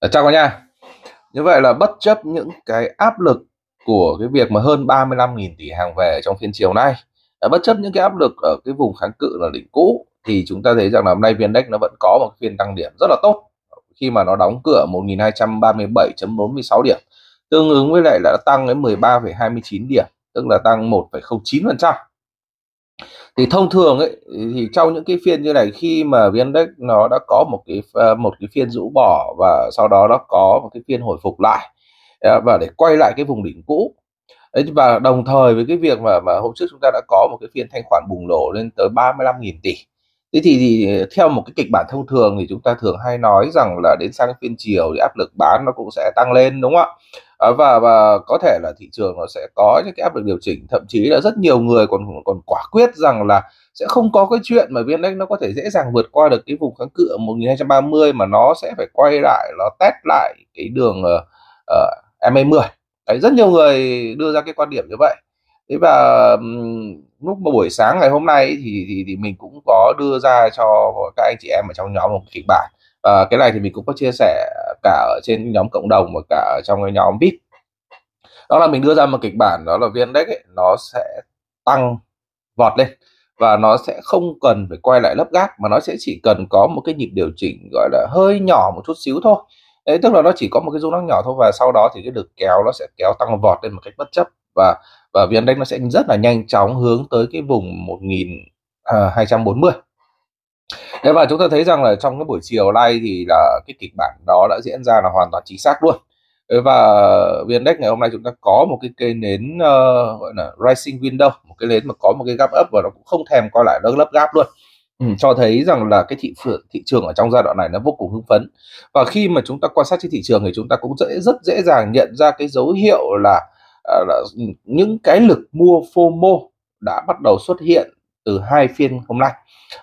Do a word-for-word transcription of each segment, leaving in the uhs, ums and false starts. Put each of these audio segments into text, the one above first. Chào các nhà. Như vậy là bất chấp những cái áp lực của cái việc mà hơn ba mươi lăm nghìn tỷ hàng về trong phiên chiều nay, bất chấp những cái áp lực ở cái vùng kháng cự là đỉnh cũ, thì chúng ta thấy rằng là hôm nay vê en-Index nó vẫn có một phiên tăng điểm rất là tốt khi mà nó đóng cửa một nghìn hai trăm ba mươi bảy phẩy bốn sáu điểm, tương ứng với lại là tăng đến mười ba phẩy hai mươi chín điểm, tức là tăng một phẩy không chín phần trăm. Thì thông thường ấy, thì trong những cái phiên như này, khi mà vê en-Index nó đã có một cái một cái phiên rũ bỏ và sau đó nó có một cái phiên hồi phục lại và để quay lại cái vùng đỉnh cũ, và đồng thời với cái việc mà mà hôm trước chúng ta đã có một cái phiên thanh khoản bùng nổ lên tới ba mươi lăm nghìn tỷ. Thế thì, thì theo một cái kịch bản thông thường thì chúng ta thường hay nói rằng là đến sang phiên chiều thì áp lực bán nó cũng sẽ tăng lên, đúng không ạ? Và và có thể là thị trường nó sẽ có những cái áp lực điều chỉnh, thậm chí là rất nhiều người còn còn quả quyết rằng là sẽ không có cái chuyện mà vê en-Index nó có thể dễ dàng vượt qua được cái vùng kháng cự một nghìn hai trăm ba mươi, mà nó sẽ phải quay lại, nó test lại cái đường uh, em a mười. Đấy, rất nhiều người đưa ra cái quan điểm như vậy. Thế và lúc buổi sáng ngày hôm nay thì, thì thì mình cũng có đưa ra cho các anh chị em ở trong nhóm một kịch bản, và cái này thì mình cũng có chia sẻ cả ở trên nhóm cộng đồng và cả ở trong cái nhóm vê i bê. Đó là mình đưa ra một kịch bản, đó là vê en-Index ấy, nó sẽ tăng vọt lên và nó sẽ không cần phải quay lại lớp gác, mà nó sẽ chỉ cần có một cái nhịp điều chỉnh gọi là hơi nhỏ một chút xíu thôi. Đấy, tức là nó chỉ có một cái rung lắc nhỏ thôi, và sau đó thì cái lực kéo nó sẽ kéo tăng vọt lên một cách bất chấp, và và vê en-Index nó sẽ rất là nhanh chóng hướng tới cái vùng một nghìn hai trăm bốn mươi. Thế và chúng ta thấy rằng là trong cái buổi chiều nay thì là cái kịch bản đó đã diễn ra là hoàn toàn chính xác luôn. Và vê en-Index ngày hôm nay chúng ta có một cái cây nến uh, gọi là rising window, một cái nến mà có một cái gap up và nó cũng không thèm coi lại lớp gap luôn. Ừ, cho thấy rằng là cái thị, thị trường ở trong giai đoạn này nó vô cùng hưng phấn. Và khi mà chúng ta quan sát trên thị trường thì chúng ta cũng dễ, rất dễ dàng nhận ra cái dấu hiệu là, là những cái lực mua FOMO đã bắt đầu xuất hiện từ hai phiên hôm nay.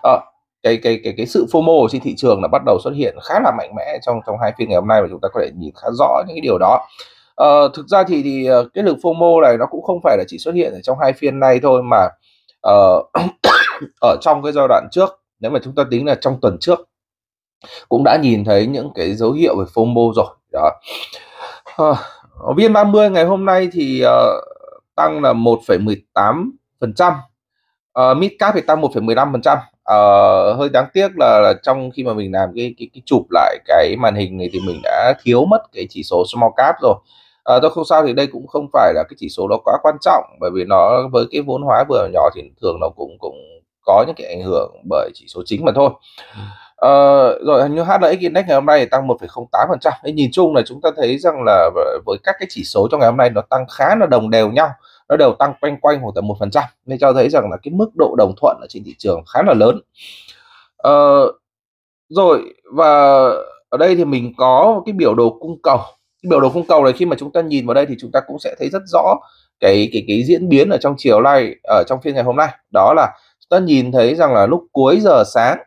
À, cái, cái, cái, cái sự FOMO trên thị trường là bắt đầu xuất hiện khá là mạnh mẽ trong, trong hai phiên ngày hôm nay, và chúng ta có thể nhìn khá rõ những cái điều đó. À, thực ra thì, thì cái lực FOMO này nó cũng không phải là chỉ xuất hiện ở trong hai phiên nay thôi, mà uh, ở trong cái giai đoạn trước, nếu mà chúng ta tính là trong tuần trước cũng đã nhìn thấy những cái dấu hiệu về FOMO rồi đó. À, vê en ba mươi ngày hôm nay thì uh, tăng là một phẩy mười tám phần trăm, uh, midcap thì tăng một phẩy mười lăm phần trăm. Uh, hơi đáng tiếc là, là trong khi mà mình làm cái, cái, cái chụp lại cái màn hình này thì mình đã thiếu mất cái chỉ số small cap rồi. À, tôi không sao, thì đây cũng không phải là cái chỉ số đó quá quan trọng, bởi vì nó với cái vốn hóa vừa nhỏ thì thường nó cũng cũng có những cái ảnh hưởng bởi chỉ số chính mà thôi. À, rồi như hát en ích-Index ngày hôm nay thì tăng một phẩy không tám phần trăm. Nhìn chung là chúng ta thấy rằng là với các cái chỉ số trong ngày hôm nay nó tăng khá là đồng đều nhau, nó đều tăng quanh quanh khoảng tầm một phần trăm, nên cho thấy rằng là cái mức độ đồng thuận ở trên thị trường khá là lớn. À, rồi và ở đây thì mình có cái biểu đồ cung cầu. Biểu đồ cung cầu này, khi mà chúng ta nhìn vào đây thì chúng ta cũng sẽ thấy rất rõ cái cái cái diễn biến ở trong chiều nay, ở trong phiên ngày hôm nay. Đó là chúng ta nhìn thấy rằng là lúc cuối giờ sáng,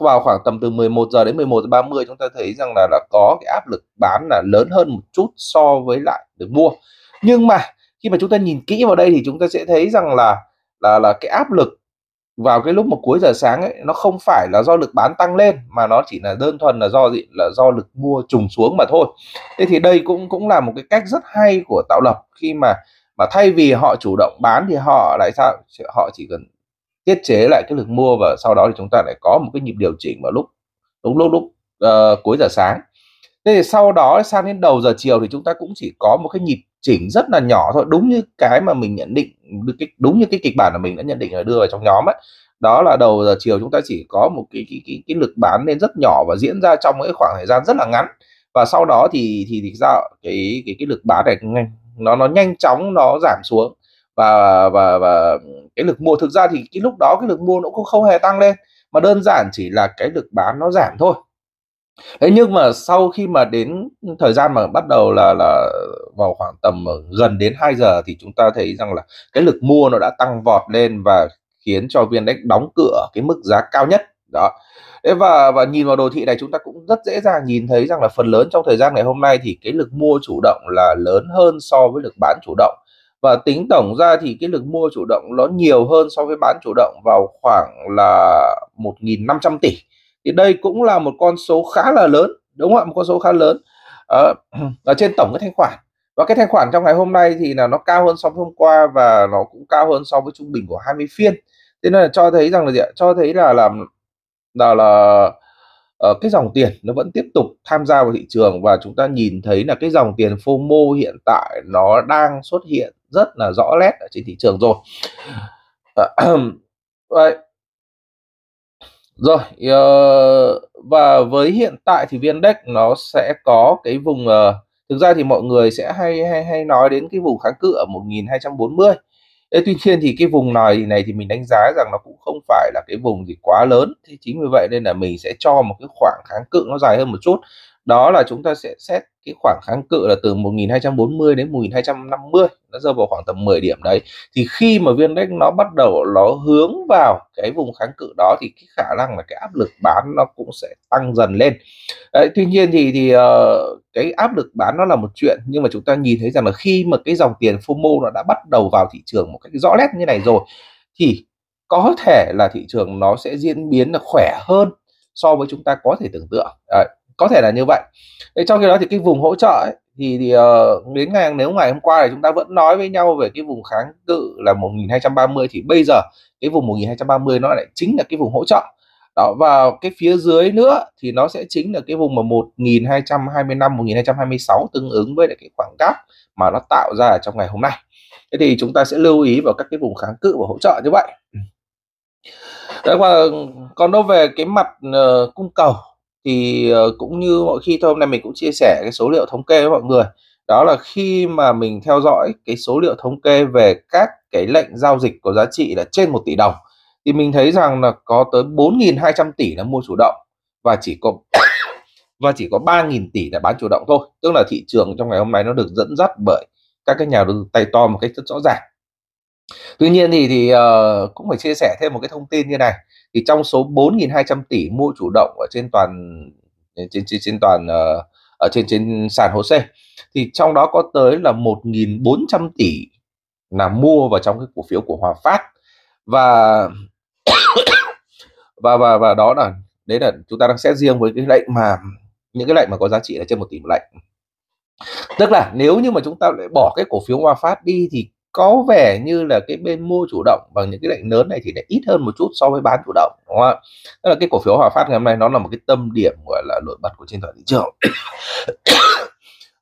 vào khoảng tầm từ mười một giờ đến mười một giờ ba mươi, chúng ta thấy rằng là, là có cái áp lực bán là lớn hơn một chút so với lại được mua. Nhưng mà khi mà chúng ta nhìn kỹ vào đây thì chúng ta sẽ thấy rằng là là là cái áp lực vào cái lúc mà cuối giờ sáng ấy, nó không phải là do lực bán tăng lên, mà nó chỉ là đơn thuần là do gì là do lực mua trùng xuống mà thôi. Thế thì đây cũng cũng là một cái cách rất hay của tạo lập, khi mà mà thay vì họ chủ động bán thì họ lại sao họ chỉ cần tiết chế lại cái lực mua, và sau đó thì chúng ta lại có một cái nhịp điều chỉnh vào lúc đúng lúc lúc uh, cuối giờ sáng. Thế thì sau đó sang đến đầu giờ chiều thì chúng ta cũng chỉ có một cái nhịp chỉnh rất là nhỏ thôi, đúng như cái mà mình nhận định, đúng như cái kịch bản mà mình đã nhận định là đưa vào trong nhóm ấy. Đó là đầu giờ chiều chúng ta chỉ có một cái cái cái, cái lực bán lên rất nhỏ và diễn ra trong cái khoảng thời gian rất là ngắn, và sau đó thì thì, thì ra cái cái cái lực bán này nó nó nhanh chóng nó giảm xuống, và và và cái lực mua, thực ra thì cái lúc đó cái lực mua nó cũng không hề tăng lên, mà đơn giản chỉ là cái lực bán nó giảm thôi. Thế nhưng mà sau khi mà đến thời gian mà bắt đầu là là vào khoảng tầm gần đến hai giờ thì chúng ta thấy rằng là cái lực mua nó đã tăng vọt lên và khiến cho vê en-Index đóng cửa cái mức giá cao nhất đó. Thế và và nhìn vào đồ thị này chúng ta cũng rất dễ dàng nhìn thấy rằng là phần lớn trong thời gian ngày hôm nay thì cái lực mua chủ động là lớn hơn so với lực bán chủ động, và tính tổng ra thì cái lực mua chủ động nó nhiều hơn so với bán chủ động vào khoảng là một nghìn năm trăm tỷ. Thì đây cũng là một con số khá là lớn, đúng không ạ, một con số khá lớn ở à, trên tổng cái thanh khoản. Và cái thanh khoản trong ngày hôm nay thì là nó cao hơn so với hôm qua và nó cũng cao hơn so với trung bình của hai mươi phiên. Thế nên là cho thấy rằng là gì ạ? Cho thấy là làm là là uh, cái dòng tiền nó vẫn tiếp tục tham gia vào thị trường, và chúng ta nhìn thấy là cái dòng tiền FOMO hiện tại nó đang xuất hiện rất là rõ nét ở trên thị trường rồi. Vậy. Rồi, uh, và với hiện tại thì vê en-Index nó sẽ có cái vùng uh, thực ra thì mọi người sẽ hay hay hay nói đến cái vùng kháng cự ở một nghìn hai trăm bốn mươi. Đấy, tuy nhiên thì cái vùng này này thì mình đánh giá rằng nó cũng không phải là cái vùng gì quá lớn. Thế chính vì vậy nên là mình sẽ cho một cái khoảng kháng cự nó dài hơn một chút. Đó là chúng ta sẽ xét cái khoảng kháng cự là từ một nghìn hai trăm bốn mươi đến một nghìn hai trăm năm mươi, nó rơi vào khoảng tầm mười điểm đấy. Thì khi mà vê en-Index nó bắt đầu nó hướng vào cái vùng kháng cự đó thì cái khả năng là cái áp lực bán nó cũng sẽ tăng dần lên. Đấy, tuy nhiên thì thì uh, cái áp lực bán nó là một chuyện, nhưng mà chúng ta nhìn thấy rằng là khi mà cái dòng tiền FOMO nó đã bắt đầu vào thị trường một cách rõ nét như này rồi thì có thể là thị trường nó sẽ diễn biến là khỏe hơn so với chúng ta có thể tưởng tượng. Đấy, có thể là như vậy. Thế trong khi đó thì cái vùng hỗ trợ ấy, thì, thì uh, đến ngày nếu ngày hôm qua thì chúng ta vẫn nói với nhau về cái vùng kháng cự là một nghìn hai trăm ba mươi, thì bây giờ cái vùng một nghìn hai trăm ba mươi nó lại chính là cái vùng hỗ trợ đó, và cái phía dưới nữa thì nó sẽ chính là cái vùng mà một nghìn hai trăm hai mươi lăm, một nghìn hai trăm hai mươi sáu, tương ứng với lại cái khoảng gap mà nó tạo ra trong ngày hôm nay. Thế thì chúng ta sẽ lưu ý vào các cái vùng kháng cự và hỗ trợ như vậy. Đấy, và còn đâu về cái mặt uh, cung cầu thì cũng như mọi khi thôi, hôm nay mình cũng chia sẻ cái số liệu thống kê với mọi người. Đó là khi mà mình theo dõi cái số liệu thống kê về các cái lệnh giao dịch có giá trị là trên một tỷ đồng thì mình thấy rằng là có tới bốn nghìn hai trăm tỷ là mua chủ động và chỉ có và chỉ có ba nghìn tỷ là bán chủ động thôi. Tức là thị trường trong ngày hôm nay nó được dẫn dắt bởi các cái nhà đầu tư tay to một cách rất rõ ràng. Tuy nhiên thì thì uh, cũng phải chia sẻ thêm một cái thông tin như này, thì trong số bốn nghìn hai trăm tỷ mua chủ động ở trên toàn trên trên, trên toàn uh, ở trên trên sàn HOSE thì trong đó có tới là một nghìn bốn trăm tỷ là mua vào trong cái cổ phiếu của Hòa Phát, và và và và đó là đấy là chúng ta đang xét riêng với cái lệnh mà những cái lệnh mà có giá trị là trên một tỷ một lệnh. Tức là nếu như mà chúng ta lại bỏ cái cổ phiếu Hòa Phát đi thì có vẻ như là cái bên mua chủ động bằng những cái lệnh lớn này thì lại ít hơn một chút so với bán chủ động, đúng không ạ? Tức là cái cổ phiếu Hòa Phát ngày hôm nay nó là một cái tâm điểm gọi là nổi bật của trên toàn thị trường.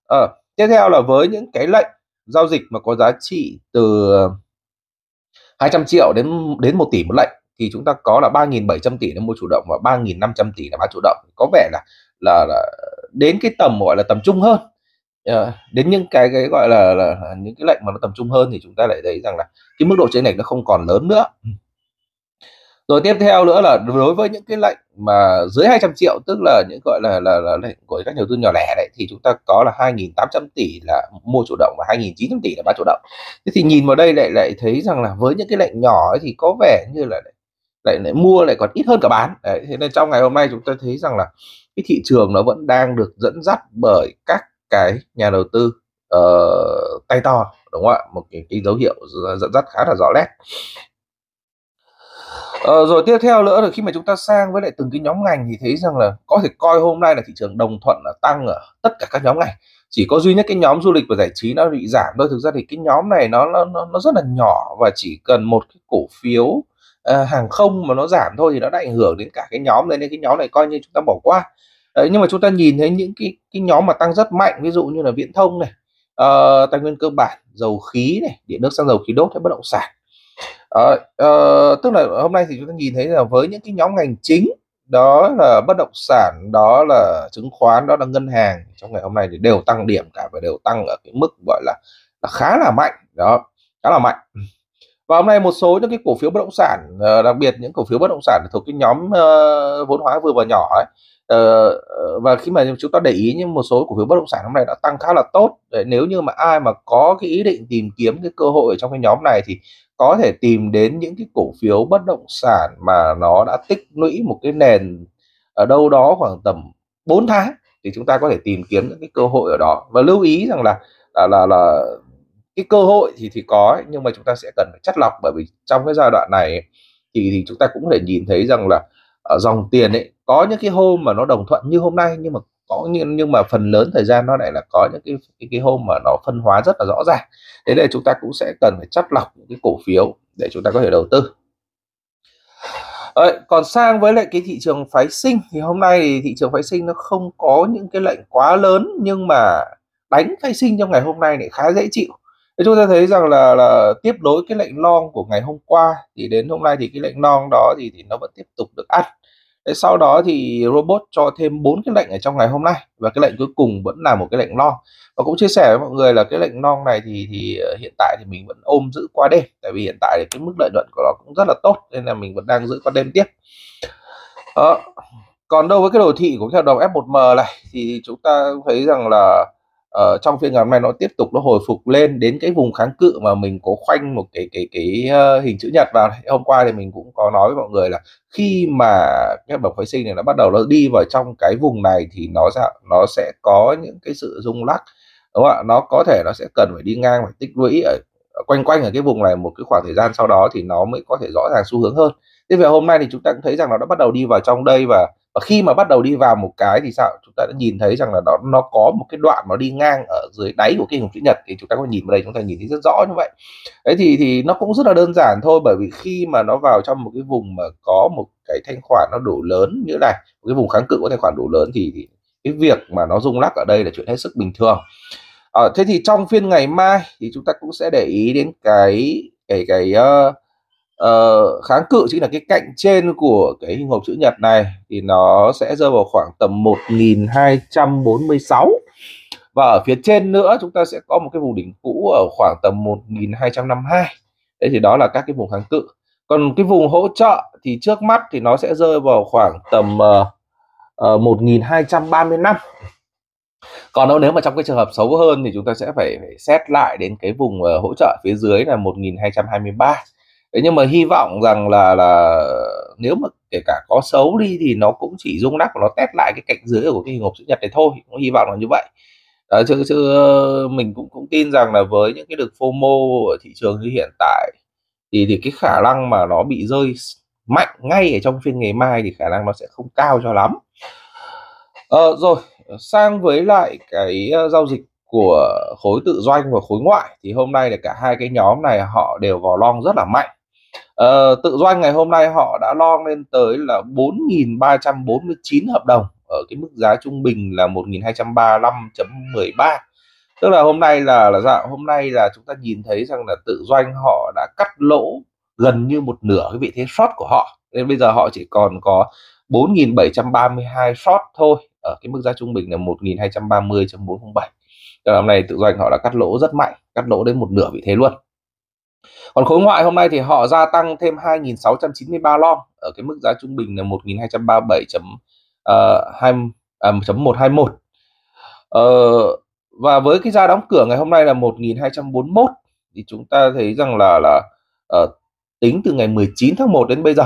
à, tiếp theo là với những cái lệnh giao dịch mà có giá trị từ hai trăm triệu đến đến một tỷ một lệnh thì chúng ta có là ba nghìn bảy trăm tỷ là mua chủ động và ba nghìn năm trăm tỷ là bán chủ động. Có vẻ là là, là đến cái tầm gọi là tầm trung hơn. À, đến những cái cái gọi là, là những cái lệnh mà nó tầm trung hơn thì chúng ta lại thấy rằng là cái mức độ chênh lệch nó không còn lớn nữa. Rồi tiếp theo nữa là đối với những cái lệnh mà dưới hai trăm triệu, tức là những gọi là là, là lệnh của các nhà đầu tư nhỏ lẻ đấy, thì chúng ta có là hai nghìn tám trăm tỷ là mua chủ động và hai nghìn chín trăm tỷ là bán chủ động. Thế thì nhìn vào đây lại lại thấy rằng là với những cái lệnh nhỏ ấy thì có vẻ như là lại, lại, lại mua lại còn ít hơn cả bán. Đấy, thế nên trong ngày hôm nay chúng ta thấy rằng là cái thị trường nó vẫn đang được dẫn dắt bởi các cái nhà đầu tư uh, tay to, đúng không ạ? Một cái, cái dấu hiệu dẫn dắt khá là rõ nét. Uh, rồi tiếp theo nữa là khi mà chúng ta sang với lại từng cái nhóm ngành thì thấy rằng là có thể coi hôm nay là thị trường đồng thuận là tăng ở tất cả các nhóm ngành, chỉ có duy nhất cái nhóm du lịch và giải trí nó bị giảm thôi. Thực ra thì cái nhóm này nó nó nó rất là nhỏ và chỉ cần một cái cổ phiếu uh, hàng không mà nó giảm thôi thì nó đã ảnh hưởng đến cả cái nhóm này, nên cái nhóm này coi như chúng ta bỏ qua. Đấy, nhưng mà chúng ta nhìn thấy những cái, cái nhóm mà tăng rất mạnh, ví dụ như là viễn thông này, uh, tài nguyên cơ bản, dầu khí này, điện nước, xăng dầu, khí đốt hay bất động sản. Uh, uh, tức là hôm nay thì chúng ta nhìn thấy là với những cái nhóm ngành chính, đó là bất động sản, đó là chứng khoán, đó là ngân hàng, trong ngày hôm nay thì đều tăng điểm cả và đều tăng ở cái mức gọi là, là khá là mạnh đó, khá là mạnh. Và hôm nay một số những cái cổ phiếu bất động sản, đặc biệt những cổ phiếu bất động sản thuộc cái nhóm uh, vốn hóa vừa và nhỏ ấy. Uh, và khi mà chúng ta để ý nhưng một số cổ phiếu bất động sản hôm nay đã tăng khá là tốt. Để nếu như mà ai mà có cái ý định tìm kiếm cái cơ hội ở trong cái nhóm này thì có thể tìm đến những cái cổ phiếu bất động sản mà nó đã tích lũy một cái nền ở đâu đó khoảng tầm bốn tháng thì chúng ta có thể tìm kiếm những cái cơ hội ở đó. Và lưu ý rằng là là là, là cái cơ hội thì thì có, nhưng mà chúng ta sẽ cần phải chắt lọc, bởi vì trong cái giai đoạn này thì thì chúng ta cũng có thể nhìn thấy rằng là ở dòng tiền ấy, có những cái hôm mà nó đồng thuận như hôm nay, nhưng mà có nhưng nhưng mà phần lớn thời gian nó lại là có những cái cái, cái hôm mà nó phân hóa rất là rõ ràng. Thế nên chúng ta cũng sẽ cần phải chắt lọc những cái cổ phiếu để chúng ta có thể đầu tư. Đấy, còn sang với lại cái thị trường phái sinh thì hôm nay thì thị trường phái sinh nó không có những cái lệnh quá lớn, nhưng mà đánh phái sinh trong ngày hôm nay lại khá dễ chịu. Thế chúng ta thấy rằng là, là tiếp nối cái lệnh long của ngày hôm qua thì đến hôm nay thì cái lệnh long đó thì, thì nó vẫn tiếp tục được ăn. Thế sau đó thì robot cho thêm bốn cái lệnh ở trong ngày hôm nay và cái lệnh cuối cùng vẫn là một cái lệnh long. Và cũng chia sẻ với mọi người là cái lệnh long này thì, thì hiện tại thì mình vẫn ôm giữ qua đêm, tại vì hiện tại thì cái mức lợi nhuận của nó cũng rất là tốt nên là mình vẫn đang giữ qua đêm tiếp. Đó. Còn đâu với cái đồ thị của cái hợp đồng ép một em này thì chúng ta thấy rằng là Ờ, trong phiên ngày hôm nay nó tiếp tục nó hồi phục lên đến cái vùng kháng cự mà mình có khoanh một cái cái cái uh, hình chữ nhật vào này. Hôm qua thì mình cũng có nói với mọi người là khi mà cái hợp đồng phái sinh này nó bắt đầu nó đi vào trong cái vùng này thì nó sẽ nó sẽ có những cái sự rung lắc, đúng không ạ? Nó có thể nó sẽ cần phải đi ngang và tích lũy ở quanh quanh ở cái vùng này một cái khoảng thời gian, sau đó thì nó mới có thể rõ ràng xu hướng hơn. Thế về hôm nay thì chúng ta cũng thấy rằng nó đã bắt đầu đi vào trong đây và Và khi mà bắt đầu đi vào một cái thì sao chúng ta đã nhìn thấy rằng là nó, nó có một cái đoạn nó đi ngang ở dưới đáy của cái hình chữ nhật, thì chúng ta có nhìn vào đây chúng ta nhìn thấy rất rõ như vậy. Đấy thì, thì nó cũng rất là đơn giản thôi, bởi vì khi mà nó vào trong một cái vùng mà có một cái thanh khoản nó đủ lớn như này, một cái vùng kháng cự có thanh khoản đủ lớn thì, thì cái việc mà nó rung lắc ở đây là chuyện hết sức bình thường. À, thế thì trong phiên ngày mai thì chúng ta cũng sẽ để ý đến cái cái cái uh, Uh, kháng cự chính là cái cạnh trên của cái hình hộp chữ nhật này thì nó sẽ rơi vào khoảng tầm một nghìn hai trăm bốn mươi sáu, và ở phía trên nữa chúng ta sẽ có một cái vùng đỉnh cũ ở khoảng tầm một nghìn hai trăm năm mươi hai. Đấy thì đó là các cái vùng kháng cự. Còn cái vùng hỗ trợ thì trước mắt thì nó sẽ rơi vào khoảng tầm uh, uh, một nghìn hai trăm ba mươi lăm. Còn đâu nếu mà trong cái trường hợp xấu hơn thì chúng ta sẽ phải, phải xét lại đến cái vùng uh, hỗ trợ phía dưới là một nghìn hai trăm hai mươi ba. Thế nhưng mà hy vọng rằng là là nếu mà kể cả có xấu đi thì nó cũng chỉ rung lắc và nó test lại cái cạnh dưới của cái hình hộp chữ nhật này thôi, cũng hy vọng là như vậy. À, chứ, chứ mình cũng cũng tin rằng là với những cái đợt ép ô em ô ở thị trường như hiện tại thì thì cái khả năng mà nó bị rơi mạnh ngay ở trong phiên ngày mai thì khả năng nó sẽ không cao cho lắm. À, rồi sang với lại cái giao dịch của khối tự doanh và khối ngoại thì hôm nay là cả hai cái nhóm này họ đều vào long rất là mạnh. Ờ, tự doanh ngày hôm nay họ đã long lên tới là bốn nghìn ba trăm bốn mươi chín hợp đồng ở cái mức giá trung bình là một nghìn hai trăm ba mươi lăm phẩy mười ba. Tức là hôm nay là là dạ, hôm nay là chúng ta nhìn thấy rằng là tự doanh họ đã cắt lỗ gần như một nửa cái vị thế short của họ. Nên bây giờ họ chỉ còn có bốn nghìn bảy trăm ba mươi hai short thôi, ở cái mức giá trung bình là một nghìn hai trăm ba mươi phẩy bốn không bảy. Tức là hôm nay tự doanh họ đã cắt lỗ rất mạnh, cắt lỗ đến một nửa vị thế luôn. Còn khối ngoại hôm nay thì họ gia tăng thêm hai nghìn sáu trăm chín mươi ba long ở cái mức giá trung bình là một nghìn hai trăm ba mươi bảy phẩy một hai một. Và với cái giá đóng cửa ngày hôm nay là một nghìn hai trăm bốn mươi mốt thì chúng ta thấy rằng là là uh, tính từ ngày mười chín tháng một đến bây giờ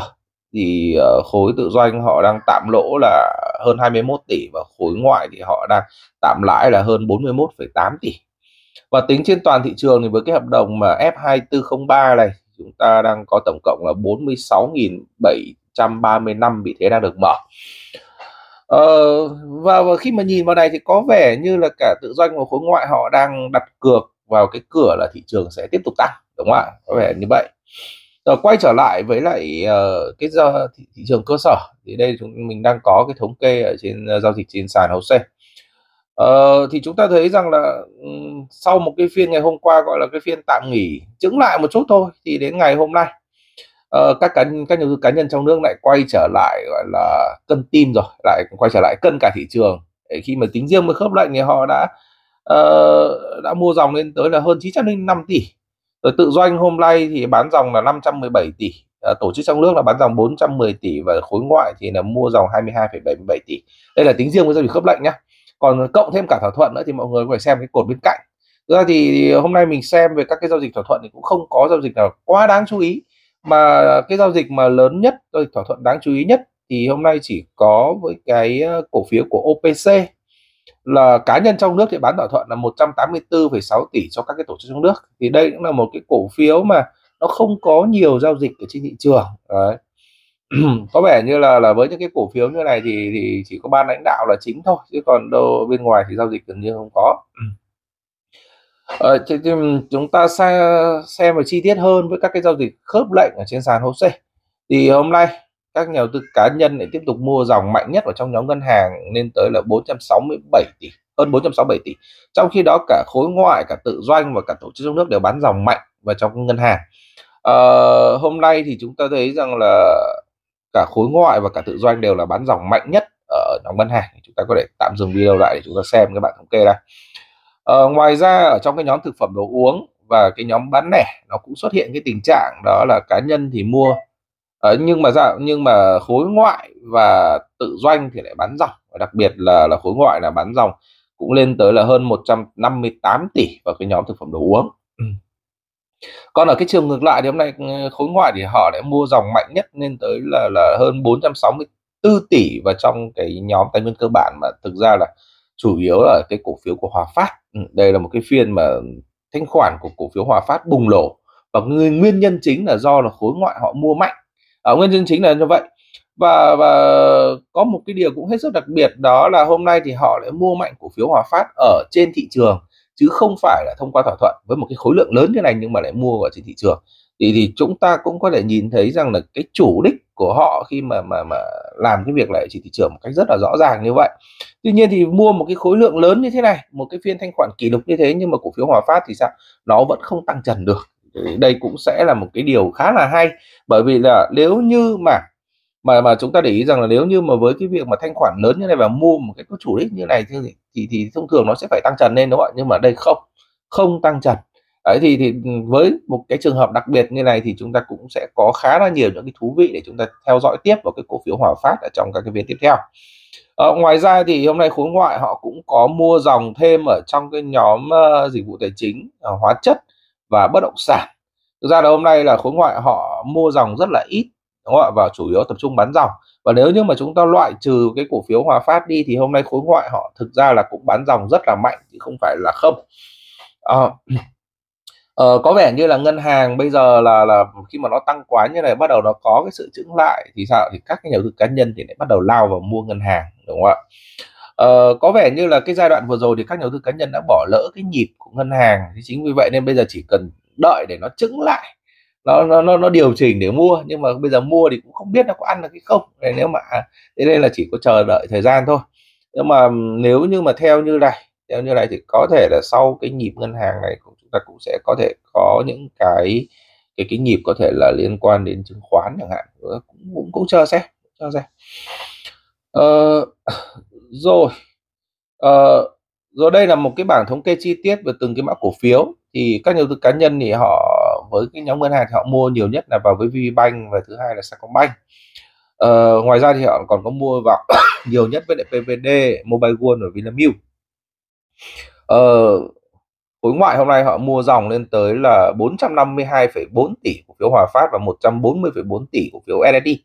thì uh, khối tự doanh họ đang tạm lỗ là hơn hai mươi mốt tỷ và khối ngoại thì họ đang tạm lãi là hơn bốn mươi mốt phẩy tám tỷ. Và tính trên toàn thị trường thì với cái hợp đồng mà F hai bốn không ba này chúng ta đang có tổng cộng là bốn mươi sáu nghìn bảy trăm ba mươi lăm vị thế đang được mở. Ờ, và, và khi mà nhìn vào này thì có vẻ như là cả tự doanh và khối ngoại họ đang đặt cược vào cái cửa là thị trường sẽ tiếp tục tăng, đúng không ạ? Có vẻ như vậy. Rồi quay trở lại với lại uh, cái uh, thị, thị trường cơ sở thì đây chúng, mình đang có cái thống kê ở trên uh, giao dịch trên sàn HOSE. Uh, thì chúng ta thấy rằng là um, sau một cái phiên ngày hôm qua gọi là cái phiên tạm nghỉ chững lại một chút thôi thì đến ngày hôm nay uh, các cá các nhà đầu tư cá nhân trong nước lại quay trở lại gọi là cân tim rồi, lại quay trở lại cân cả thị trường. Để khi mà tính riêng với khớp lệnh thì họ đã uh, đã mua dòng lên tới là hơn chín trăm linh năm tỷ. Rồi tự doanh hôm nay thì bán dòng là năm trăm mười bảy tỷ, tổ chức trong nước là bán dòng bốn trăm mười tỷ và khối ngoại thì là mua dòng hai mươi hai phẩy bảy mươi bảy tỷ. Đây là tính riêng với giao dịch khớp lệnh nhé. Còn cộng thêm cả thỏa thuận nữa thì mọi người phải xem cái cột bên cạnh. Thực ra thì hôm nay mình xem về các cái giao dịch thỏa thuận thì cũng không có giao dịch nào quá đáng chú ý, mà cái giao dịch mà lớn nhất, giao dịch thỏa thuận đáng chú ý nhất thì hôm nay chỉ có với cái cổ phiếu của o pê xê là cá nhân trong nước thì bán thỏa thuận là một trăm tám mươi tư phẩy sáu tỷ cho các cái tổ chức trong nước. Thì đây cũng là một cái cổ phiếu mà nó không có nhiều giao dịch ở trên thị trường. Đấy. có vẻ như là là với những cái cổ phiếu như này thì thì chỉ có ban lãnh đạo là chính thôi, chứ còn đâu bên ngoài thì giao dịch gần như không có. Ờ, chúng ta xem và chi tiết hơn với các cái giao dịch khớp lệnh ở trên sàn HOSE. Thì hôm nay các nhà đầu tư cá nhân lại tiếp tục mua dòng mạnh nhất ở trong nhóm ngân hàng lên tới là bốn trăm sáu mươi bảy tỷ, hơn bốn trăm sáu mươi bảy tỷ. Trong khi đó cả khối ngoại, cả tự doanh và cả tổ chức trong nước đều bán dòng mạnh vào trong ngân hàng. Ờ, hôm nay thì chúng ta thấy rằng là cả khối ngoại và cả tự doanh đều là bán dòng mạnh nhất ở nhóm ngân hàng. Chúng ta có thể tạm dừng video lại để chúng ta xem các bạn thống kê đây. Ờ, ngoài ra ở trong cái nhóm thực phẩm đồ uống và cái nhóm bán lẻ nó cũng xuất hiện cái tình trạng đó là cá nhân thì mua, ờ, nhưng mà ra, nhưng mà khối ngoại và tự doanh thì lại bán dòng, và đặc biệt là là khối ngoại là bán dòng cũng lên tới là hơn một trăm năm mươi tám tỷ vào cái nhóm thực phẩm đồ uống. Ừ. Còn ở cái chiều ngược lại thì hôm nay khối ngoại thì họ lại mua dòng mạnh nhất lên tới là là hơn bốn trăm sáu mươi tư tỷ vào trong cái nhóm tài nguyên cơ bản, mà thực ra là chủ yếu là cái cổ phiếu của Hòa Phát. Đây là một cái phiên mà thanh khoản của cổ phiếu Hòa Phát bùng nổ, và nguyên nhân chính là do là khối ngoại họ mua mạnh. À, nguyên nhân chính là như vậy. Và và có một cái điều cũng hết sức đặc biệt, đó là hôm nay thì họ lại mua mạnh cổ phiếu Hòa Phát ở trên thị trường, chứ không phải là thông qua thỏa thuận với một cái khối lượng lớn thế này nhưng mà lại mua ở trên thị trường. Thì thì chúng ta cũng có thể nhìn thấy rằng là cái chủ đích của họ khi mà mà mà làm cái việc lại trên thị trường một cách rất là rõ ràng như vậy. Tuy nhiên thì mua một cái khối lượng lớn như thế này, một cái phiên thanh khoản kỷ lục như thế, nhưng mà cổ phiếu Hòa Phát thì sao? Nó vẫn không tăng trần được. Đây cũng sẽ là một cái điều khá là hay, bởi vì là nếu như mà mà mà chúng ta để ý rằng là nếu như mà với cái việc mà thanh khoản lớn như này và mua một cái có chủ đích như này thì, thì thì thông thường nó sẽ phải tăng trần lên, đúng không ạ? Nhưng mà đây không không tăng trần. Đấy, thì thì với một cái trường hợp đặc biệt như này thì chúng ta cũng sẽ có khá là nhiều những cái thú vị để chúng ta theo dõi tiếp vào cái cổ phiếu Hòa Phát ở trong các cái phiên tiếp theo. Ờ, ngoài ra thì hôm nay khối ngoại họ cũng có mua dòng thêm ở trong cái nhóm uh, dịch vụ tài chính, uh, hóa chất và bất động sản. Thực ra là hôm nay là khối ngoại họ mua dòng rất là ít, đúng không ạ? Và chủ yếu tập trung bán dòng. Và nếu như mà chúng ta loại trừ cái cổ phiếu Hòa Phát đi thì hôm nay khối ngoại họ thực ra là cũng bán dòng rất là mạnh, chứ không phải là không. Ờ... À, Ờ, có vẻ như là ngân hàng bây giờ là là khi mà nó tăng quá như này, bắt đầu nó có cái sự chững lại thì sao, thì các cái nhà đầu tư cá nhân thì lại bắt đầu lao vào mua ngân hàng, đúng không ạ? Ờ, có vẻ như là cái giai đoạn vừa rồi thì các nhà đầu tư cá nhân đã bỏ lỡ cái nhịp của ngân hàng, thì chính vì vậy nên bây giờ chỉ cần đợi để nó chững lại, nó nó nó điều chỉnh để mua, nhưng mà bây giờ mua thì cũng không biết nó có ăn được hay không. Nên nếu mà thế nên là chỉ có chờ đợi thời gian thôi. Nhưng mà nếu như mà theo như này theo như này thì có thể là sau cái nhịp ngân hàng này chúng ta cũng sẽ có thể có những cái cái cái nhịp có thể là liên quan đến chứng khoán chẳng hạn, cũng cũng, cũng chờ xem chờ xem ờ, rồi ờ, rồi đây là một cái bảng thống kê chi tiết về từng cái mã cổ phiếu. Thì các nhà đầu tư cá nhân thì họ với cái nhóm ngân hàng thì họ mua nhiều nhất là vào với vê bê Bank, và thứ hai là Sacombank. Ờ, ngoài ra thì họ còn có mua vào nhiều nhất với lại pê vê đê, Mobile World và Vinamilk. Ờ, khối ngoại hôm nay họ mua dòng lên tới là bốn trăm năm mươi hai phẩy bốn tỷ cổ phiếu Hòa Phát và một trăm bốn mươi phẩy bốn tỷ cổ phiếu ét en đê.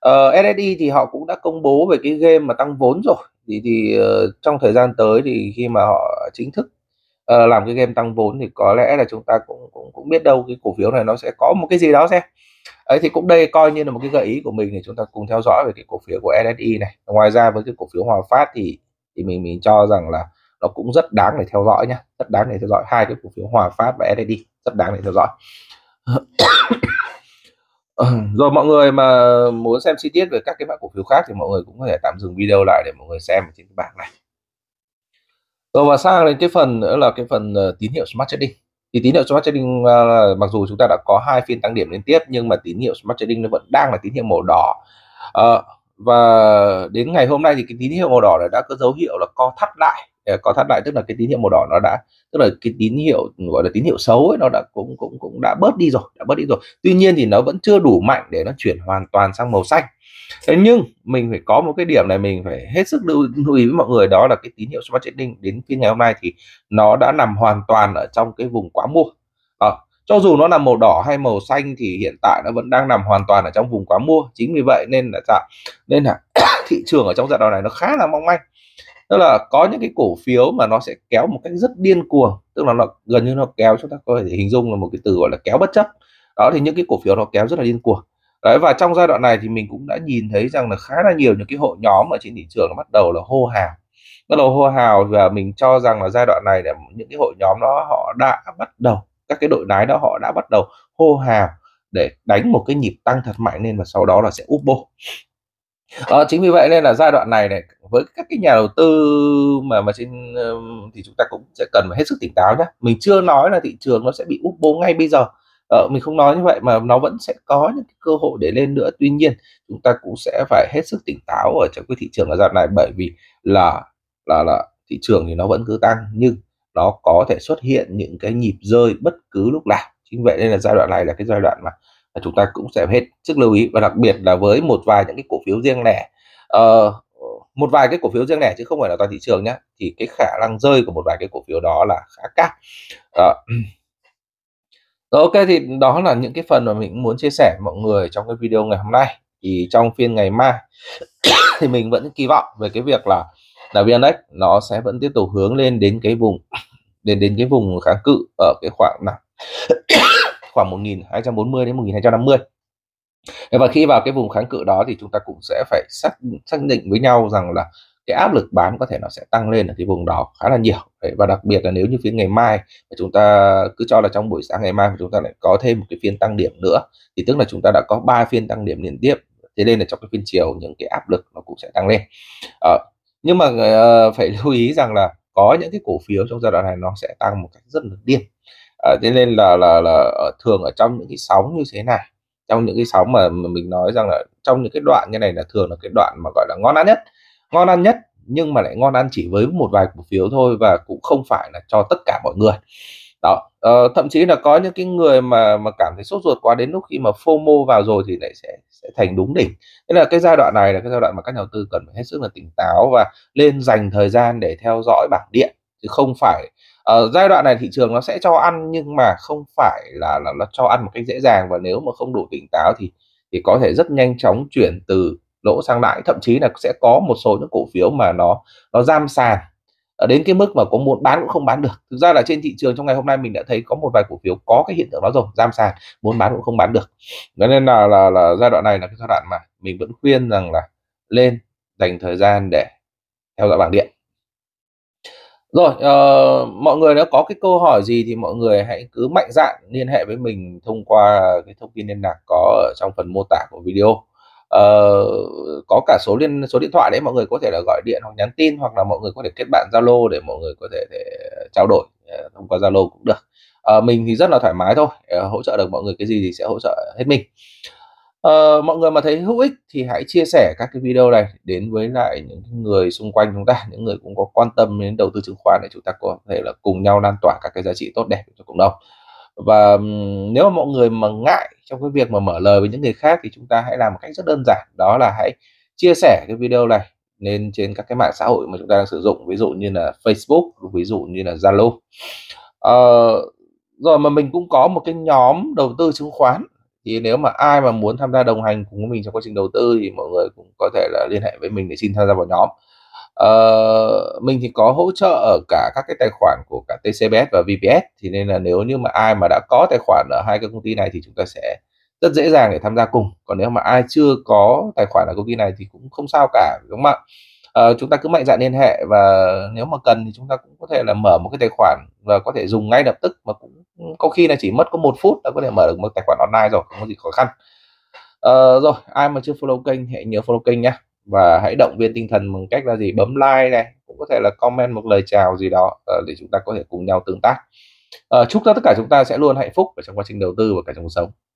Ờ, ét en đê thì họ cũng đã công bố về cái game mà tăng vốn rồi. Thì, thì uh, trong thời gian tới thì khi mà họ chính thức uh, làm cái game tăng vốn thì có lẽ là chúng ta cũng cũng, cũng biết đâu cái cổ phiếu này nó sẽ có một cái gì đó xem. Ấy thì cũng đây coi như là một cái gợi ý của mình để chúng ta cùng theo dõi về cái cổ phiếu của ét en đê này. Ngoài ra với cái cổ phiếu Hòa Phát thì thì mình mình cho rằng là nó cũng rất đáng để theo dõi nhé, rất đáng để theo dõi. Hai cái cổ phiếu Hòa Phát và ét en đê rất đáng để theo dõi. Rồi mọi người mà muốn xem chi tiết về các cái mã cổ phiếu khác thì mọi người cũng có thể tạm dừng video lại để mọi người xem trên cái bảng này. Rồi và sang đến cái phần nữa là cái phần tín hiệu Smart Trading. Thì tín hiệu Smart Trading mặc dù chúng ta đã có hai phiên tăng điểm liên tiếp, nhưng mà tín hiệu Smart Trading nó vẫn đang là tín hiệu màu đỏ. À, và đến ngày hôm nay thì cái tín hiệu màu đỏ này đã có dấu hiệu là co thắt lại. Có thắt lại tức là cái tín hiệu màu đỏ nó đã tức là cái tín hiệu gọi là tín hiệu xấu ấy, nó đã cũng cũng cũng đã bớt đi rồi đã bớt đi rồi tuy nhiên thì nó vẫn chưa đủ mạnh để nó chuyển hoàn toàn sang màu xanh. Thế nhưng mình phải có một cái điểm này mình phải hết sức lưu ý với mọi người, đó là cái tín hiệu Smart Trading đến phiên ngày hôm nay thì nó đã nằm hoàn toàn ở trong cái vùng quá mua. À, cho dù nó là màu đỏ hay màu xanh thì hiện tại nó vẫn đang nằm hoàn toàn ở trong vùng quá mua. Chính vì vậy nên là sao nên là thị trường ở trong giai đoạn này nó khá là mong manh. Tức là có những cái cổ phiếu mà nó sẽ kéo một cách rất điên cuồng, tức là nó gần như nó kéo, chúng ta có thể hình dung là một cái từ gọi là kéo bất chấp. Đó thì những cái cổ phiếu nó kéo rất là điên cuồng. Đấy, và trong giai đoạn này thì mình cũng đã nhìn thấy rằng là khá là nhiều những cái hội nhóm ở trên thị trường nó bắt đầu là hô hào, bắt đầu hô hào và mình cho rằng là giai đoạn này là những cái hội nhóm đó họ đã bắt đầu, các cái đội lái đó họ đã bắt đầu hô hào để đánh một cái nhịp tăng thật mạnh lên và sau đó là sẽ úp bô. À, chính vì vậy nên là giai đoạn này này với các cái nhà đầu tư mà mà trên thì chúng ta cũng sẽ cần phải hết sức tỉnh táo nhé. Mình chưa nói là thị trường nó sẽ bị úp bô ngay bây giờ. Ờ, mình không nói như vậy mà nó vẫn sẽ có những cái cơ hội để lên nữa. Tuy nhiên chúng ta cũng sẽ phải hết sức tỉnh táo ở trong cái thị trường ở giai đoạn này, bởi vì là là là thị trường thì nó vẫn cứ tăng nhưng nó có thể xuất hiện những cái nhịp rơi bất cứ lúc nào. Chính vậy nên là giai đoạn này là cái giai đoạn mà chúng ta cũng sẽ hết sức lưu ý, và đặc biệt là với một vài những cái cổ phiếu riêng lẻ, ờ, một vài cái cổ phiếu riêng lẻ chứ không phải là toàn thị trường nhé, thì cái khả năng rơi của một vài cái cổ phiếu đó là khá cao. Ờ. Rồi, ok, thì đó là những cái phần mà mình muốn chia sẻ với mọi người trong cái video ngày hôm nay. Thì trong phiên ngày mai thì mình vẫn kỳ vọng về cái việc là là vê en ích nó sẽ vẫn tiếp tục hướng lên đến cái vùng đến đến cái vùng kháng cự ở cái khoảng nào khoảng một nghìn hai trăm bốn mươi đến một nghìn hai trăm năm mươi. Và khi vào cái vùng kháng cự đó thì chúng ta cũng sẽ phải xác xác định với nhau rằng là cái áp lực bán có thể nó sẽ tăng lên ở cái vùng đó khá là nhiều. Đấy, và đặc biệt là nếu như phiên ngày mai chúng ta cứ cho là trong buổi sáng ngày mai mà chúng ta lại có thêm một cái phiên tăng điểm nữa thì tức là chúng ta đã có ba phiên tăng điểm liên tiếp, thế nên là trong cái phiên chiều những cái áp lực nó cũng sẽ tăng lên. À, nhưng mà uh, phải lưu ý rằng là có những cái cổ phiếu trong giai đoạn này nó sẽ tăng một cách rất là điên, à, thế nên là là là thường ở trong những cái sóng như thế này, trong những cái sóng mà mình nói rằng là trong những cái đoạn như này là thường là cái đoạn mà gọi là ngon ăn nhất ngon ăn nhất nhưng mà lại ngon ăn chỉ với một vài cổ phiếu thôi và cũng không phải là cho tất cả mọi người đó. Ờ, thậm chí là có những cái người mà mà cảm thấy sốt ruột quá, đến lúc khi mà phô mô vào rồi thì lại sẽ sẽ thành đúng đỉnh. Thế là cái giai đoạn này là cái giai đoạn mà các nhà đầu tư cần phải hết sức là tỉnh táo và nên dành thời gian để theo dõi bảng điện, chứ không phải ờ, giai đoạn này thị trường nó sẽ cho ăn nhưng mà không phải là là nó cho ăn một cách dễ dàng, và nếu mà không đủ tỉnh táo thì thì có thể rất nhanh chóng chuyển từ lỗ sang lãi, thậm chí là sẽ có một số những cổ phiếu mà nó nó giam sàn đến cái mức mà có muốn bán cũng không bán được. Thực ra là trên thị trường trong ngày hôm nay mình đã thấy có một vài cổ phiếu có cái hiện tượng đó rồi, giam sàn muốn bán cũng không bán được. Nên là, là là giai đoạn này là cái giai đoạn mà mình vẫn khuyên rằng là lên dành thời gian để theo dõi bảng điện. Rồi, uh, mọi người nếu có cái câu hỏi gì thì mọi người hãy cứ mạnh dạn liên hệ với mình thông qua cái thông tin liên lạc có ở trong phần mô tả của video. Uh, có cả số liên số điện thoại đấy, mọi người có thể là gọi điện hoặc nhắn tin, hoặc là mọi người có thể kết bạn Zalo để mọi người có thể để trao đổi uh, thông qua Zalo cũng được. Uh, mình thì rất là thoải mái thôi, uh, hỗ trợ được mọi người cái gì thì sẽ hỗ trợ hết mình. Uh, mọi người mà thấy hữu ích thì hãy chia sẻ các cái video này đến với lại những người xung quanh chúng ta, những người cũng có quan tâm đến đầu tư chứng khoán, để chúng ta có thể là cùng nhau lan tỏa các cái giá trị tốt đẹp cho cộng đồng. Và nếu mà mọi người mà ngại trong cái việc mà mở lời với những người khác thì chúng ta hãy làm một cách rất đơn giản, đó là hãy chia sẻ cái video này lên trên các cái mạng xã hội mà chúng ta đang sử dụng, ví dụ như là Facebook, ví dụ như là Zalo. Ờ, rồi mà mình cũng có một cái nhóm đầu tư chứng khoán, thì nếu mà ai mà muốn tham gia đồng hành cùng với mình trong quá trình đầu tư thì mọi người cũng có thể là liên hệ với mình để xin tham gia vào nhóm. Uh, mình thì có hỗ trợ ở cả các cái tài khoản của cả tê xê bê ét và vê pê ét, thì nên là nếu như mà ai mà đã có tài khoản ở hai cái công ty này thì chúng ta sẽ rất dễ dàng để tham gia cùng. Còn nếu mà ai chưa có tài khoản ở công ty này thì cũng không sao cả, đúng không ạ? Uh, chúng ta cứ mạnh dạn liên hệ, và nếu mà cần thì chúng ta cũng có thể là mở một cái tài khoản và có thể dùng ngay lập tức, mà cũng có khi là chỉ mất có một phút đã có thể mở được một tài khoản online rồi, không có gì khó khăn. Uh, rồi, ai mà chưa follow kênh hãy nhớ follow kênh nhé. Và hãy động viên tinh thần bằng cách là gì? Bấm like này, cũng có thể là comment một lời chào gì đó để chúng ta có thể cùng nhau tương tác. Chúc tất cả chúng ta sẽ luôn hạnh phúc trong quá trình đầu tư và cả trong cuộc sống.